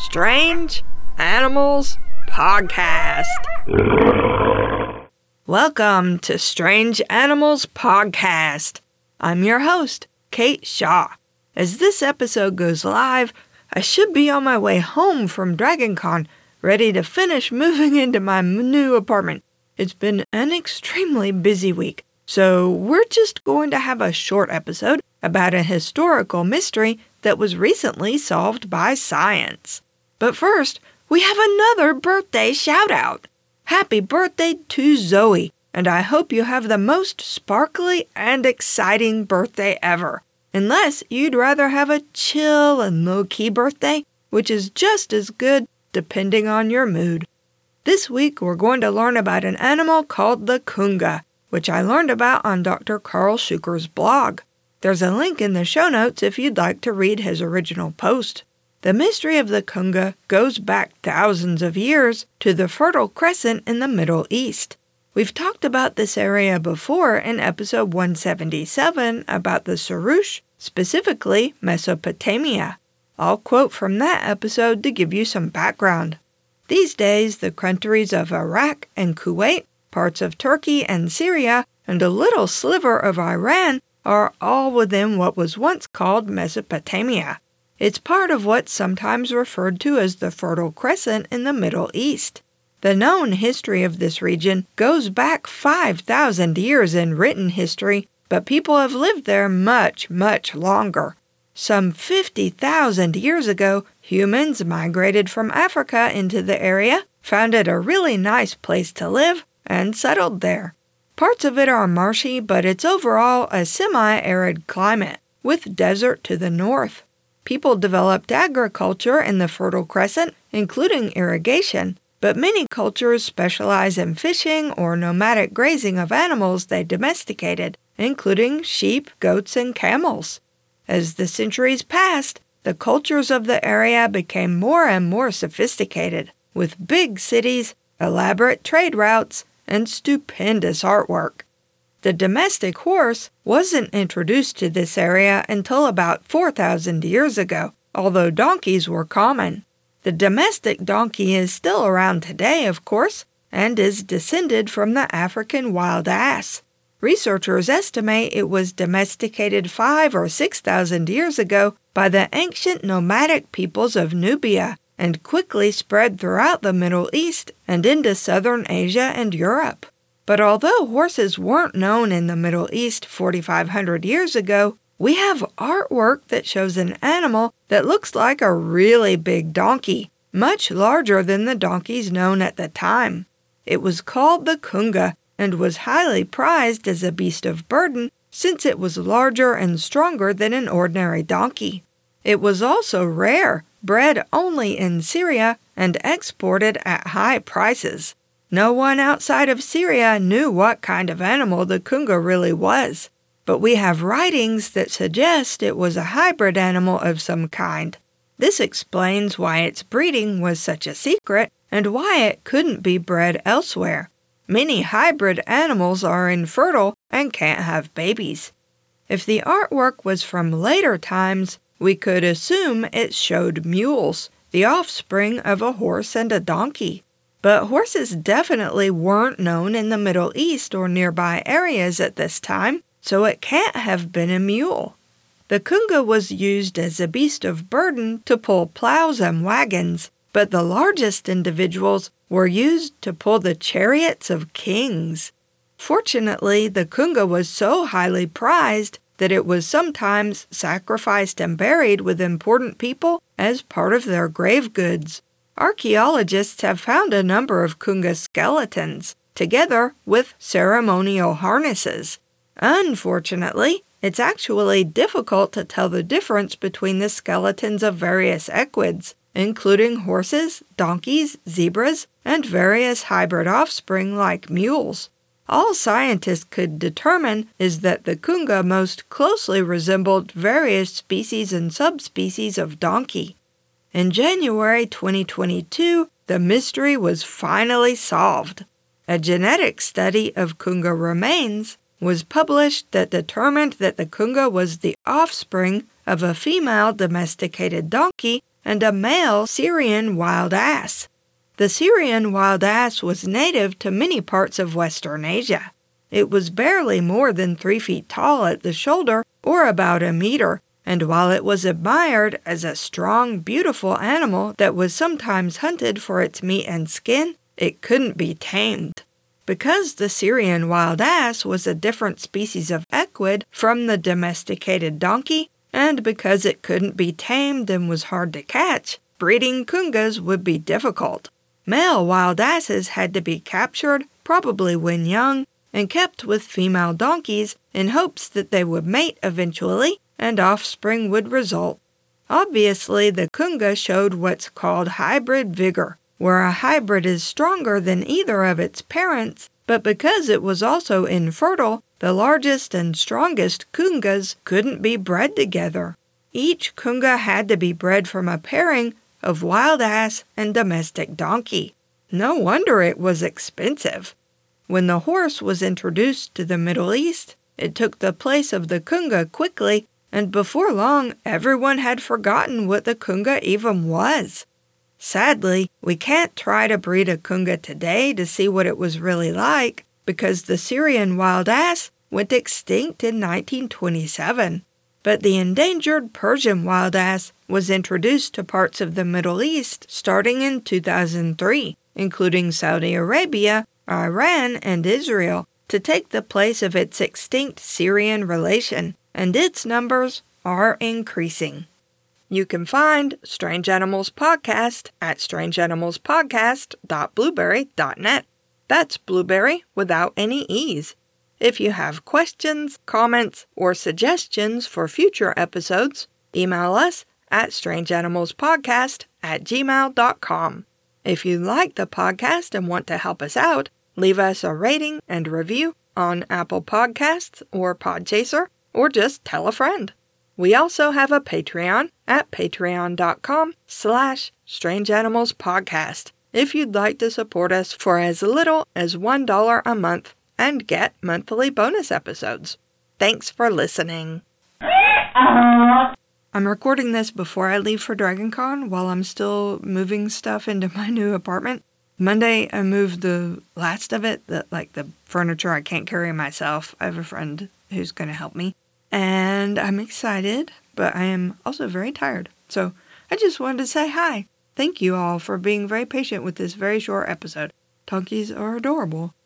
Strange Animals Podcast. Welcome to Strange Animals Podcast. I'm your host, Kate Shaw. As this episode goes live, I should be on my way home from Dragon Con, ready to finish moving into my new apartment. It's been an extremely busy week, so we're just going to have a short episode about a historical mystery that was recently solved by science. But first, we have another birthday shout-out. Happy birthday to Zoe, and I hope you have the most sparkly and exciting birthday ever. Unless you'd rather have a chill and low-key birthday, which is just as good depending on your mood. This week, we're going to learn about an animal called the kunga, which I learned about on Dr. Carl Shuker's blog. There's a link in the show notes if you'd like to read his original post. The mystery of the kunga goes back thousands of years to the Fertile Crescent in the Middle East. We've talked about this area before in episode 177 about the Surush, specifically Mesopotamia. I'll quote from that episode to give you some background. These days, the countries of Iraq and Kuwait, parts of Turkey and Syria, and a little sliver of Iran are all within what was once called Mesopotamia. It's part of what's sometimes referred to as the Fertile Crescent in the Middle East. The known history of this region goes back 5,000 years in written history, but people have lived there much, much longer. Some 50,000 years ago, humans migrated from Africa into the area, found it a really nice place to live, and settled there. Parts of it are marshy, but it's overall a semi-arid climate, with desert to the north. People developed agriculture in the Fertile Crescent, including irrigation, but many cultures specialize in fishing or nomadic grazing of animals they domesticated, including sheep, goats, and camels. As the centuries passed, the cultures of the area became more and more sophisticated, with big cities, elaborate trade routes, and stupendous artwork. The domestic horse wasn't introduced to this area until about 4,000 years ago, although donkeys were common. The domestic donkey is still around today, of course, and is descended from the African wild ass. Researchers estimate it was domesticated 5,000 or 6,000 years ago by the ancient nomadic peoples of Nubia and quickly spread throughout the Middle East and into southern Asia and Europe. But although horses weren't known in the Middle East 4,500 years ago, we have artwork that shows an animal that looks like a really big donkey, much larger than the donkeys known at the time. It was called the kunga and was highly prized as a beast of burden since it was larger and stronger than an ordinary donkey. It was also rare, bred only in Syria and exported at high prices. No one outside of Syria knew what kind of animal the kunga really was. But we have writings that suggest it was a hybrid animal of some kind. This explains why its breeding was such a secret and why it couldn't be bred elsewhere. Many hybrid animals are infertile and can't have babies. If the artwork was from later times, we could assume it showed mules, the offspring of a horse and a donkey. But horses definitely weren't known in the Middle East or nearby areas at this time, so it can't have been a mule. The kunga was used as a beast of burden to pull plows and wagons, but the largest individuals were used to pull the chariots of kings. Fortunately, the kunga was so highly prized that it was sometimes sacrificed and buried with important people as part of their grave goods. Archaeologists have found a number of kunga skeletons, together with ceremonial harnesses. Unfortunately, it's actually difficult to tell the difference between the skeletons of various equids, including horses, donkeys, zebras, and various hybrid offspring like mules. All scientists could determine is that the kunga most closely resembled various species and subspecies of donkey. In January 2022, the mystery was finally solved. A genetic study of kunga remains was published that determined that the kunga was the offspring of a female domesticated donkey and a male Syrian wild ass. The Syrian wild ass was native to many parts of Western Asia. It was barely more than 3 feet tall at the shoulder, or about a meter, and while it was admired as a strong, beautiful animal that was sometimes hunted for its meat and skin, it couldn't be tamed. Because the Syrian wild ass was a different species of equid from the domesticated donkey, and because it couldn't be tamed and was hard to catch, breeding kungas would be difficult. Male wild asses had to be captured, probably when young, and kept with female donkeys in hopes that they would mate eventually and offspring would result. Obviously, the kunga showed what's called hybrid vigor, where a hybrid is stronger than either of its parents, but because it was also infertile, the largest and strongest kungas couldn't be bred together. Each kunga had to be bred from a pairing of wild ass and domestic donkey. No wonder it was expensive. When the horse was introduced to the Middle East, it took the place of the kunga quickly, and before long everyone had forgotten what the kunga even was. Sadly, we can't try to breed a kunga today to see what it was really like, because the Syrian wild ass went extinct in 1927. But the endangered Persian wild ass was introduced to parts of the Middle East starting in 2003, including Saudi Arabia, Iran, and Israel, to take the place of its extinct Syrian relation, and its numbers are increasing. You can find Strange Animals Podcast at strangeanimalspodcast.blueberry.net. That's blueberry without any E's. If you have questions, comments, or suggestions for future episodes, email us at strangeanimalspodcast@gmail.com. If you like the podcast and want to help us out, leave us a rating and review on Apple Podcasts or Podchaser, or just tell a friend. We also have a Patreon at patreon.com/strangeanimalspodcast if you'd like to support us for as little as $1 a month and get monthly bonus episodes. Thanks for listening. I'm recording this before I leave for Dragon Con while I'm still moving stuff into my new apartment. Monday, I moved the last of it, the furniture I can't carry myself. I have a friend who's going to help me. And I'm excited, but I am also very tired. So I just wanted to say hi. Thank you all for being very patient with this very short episode. Donkeys are adorable.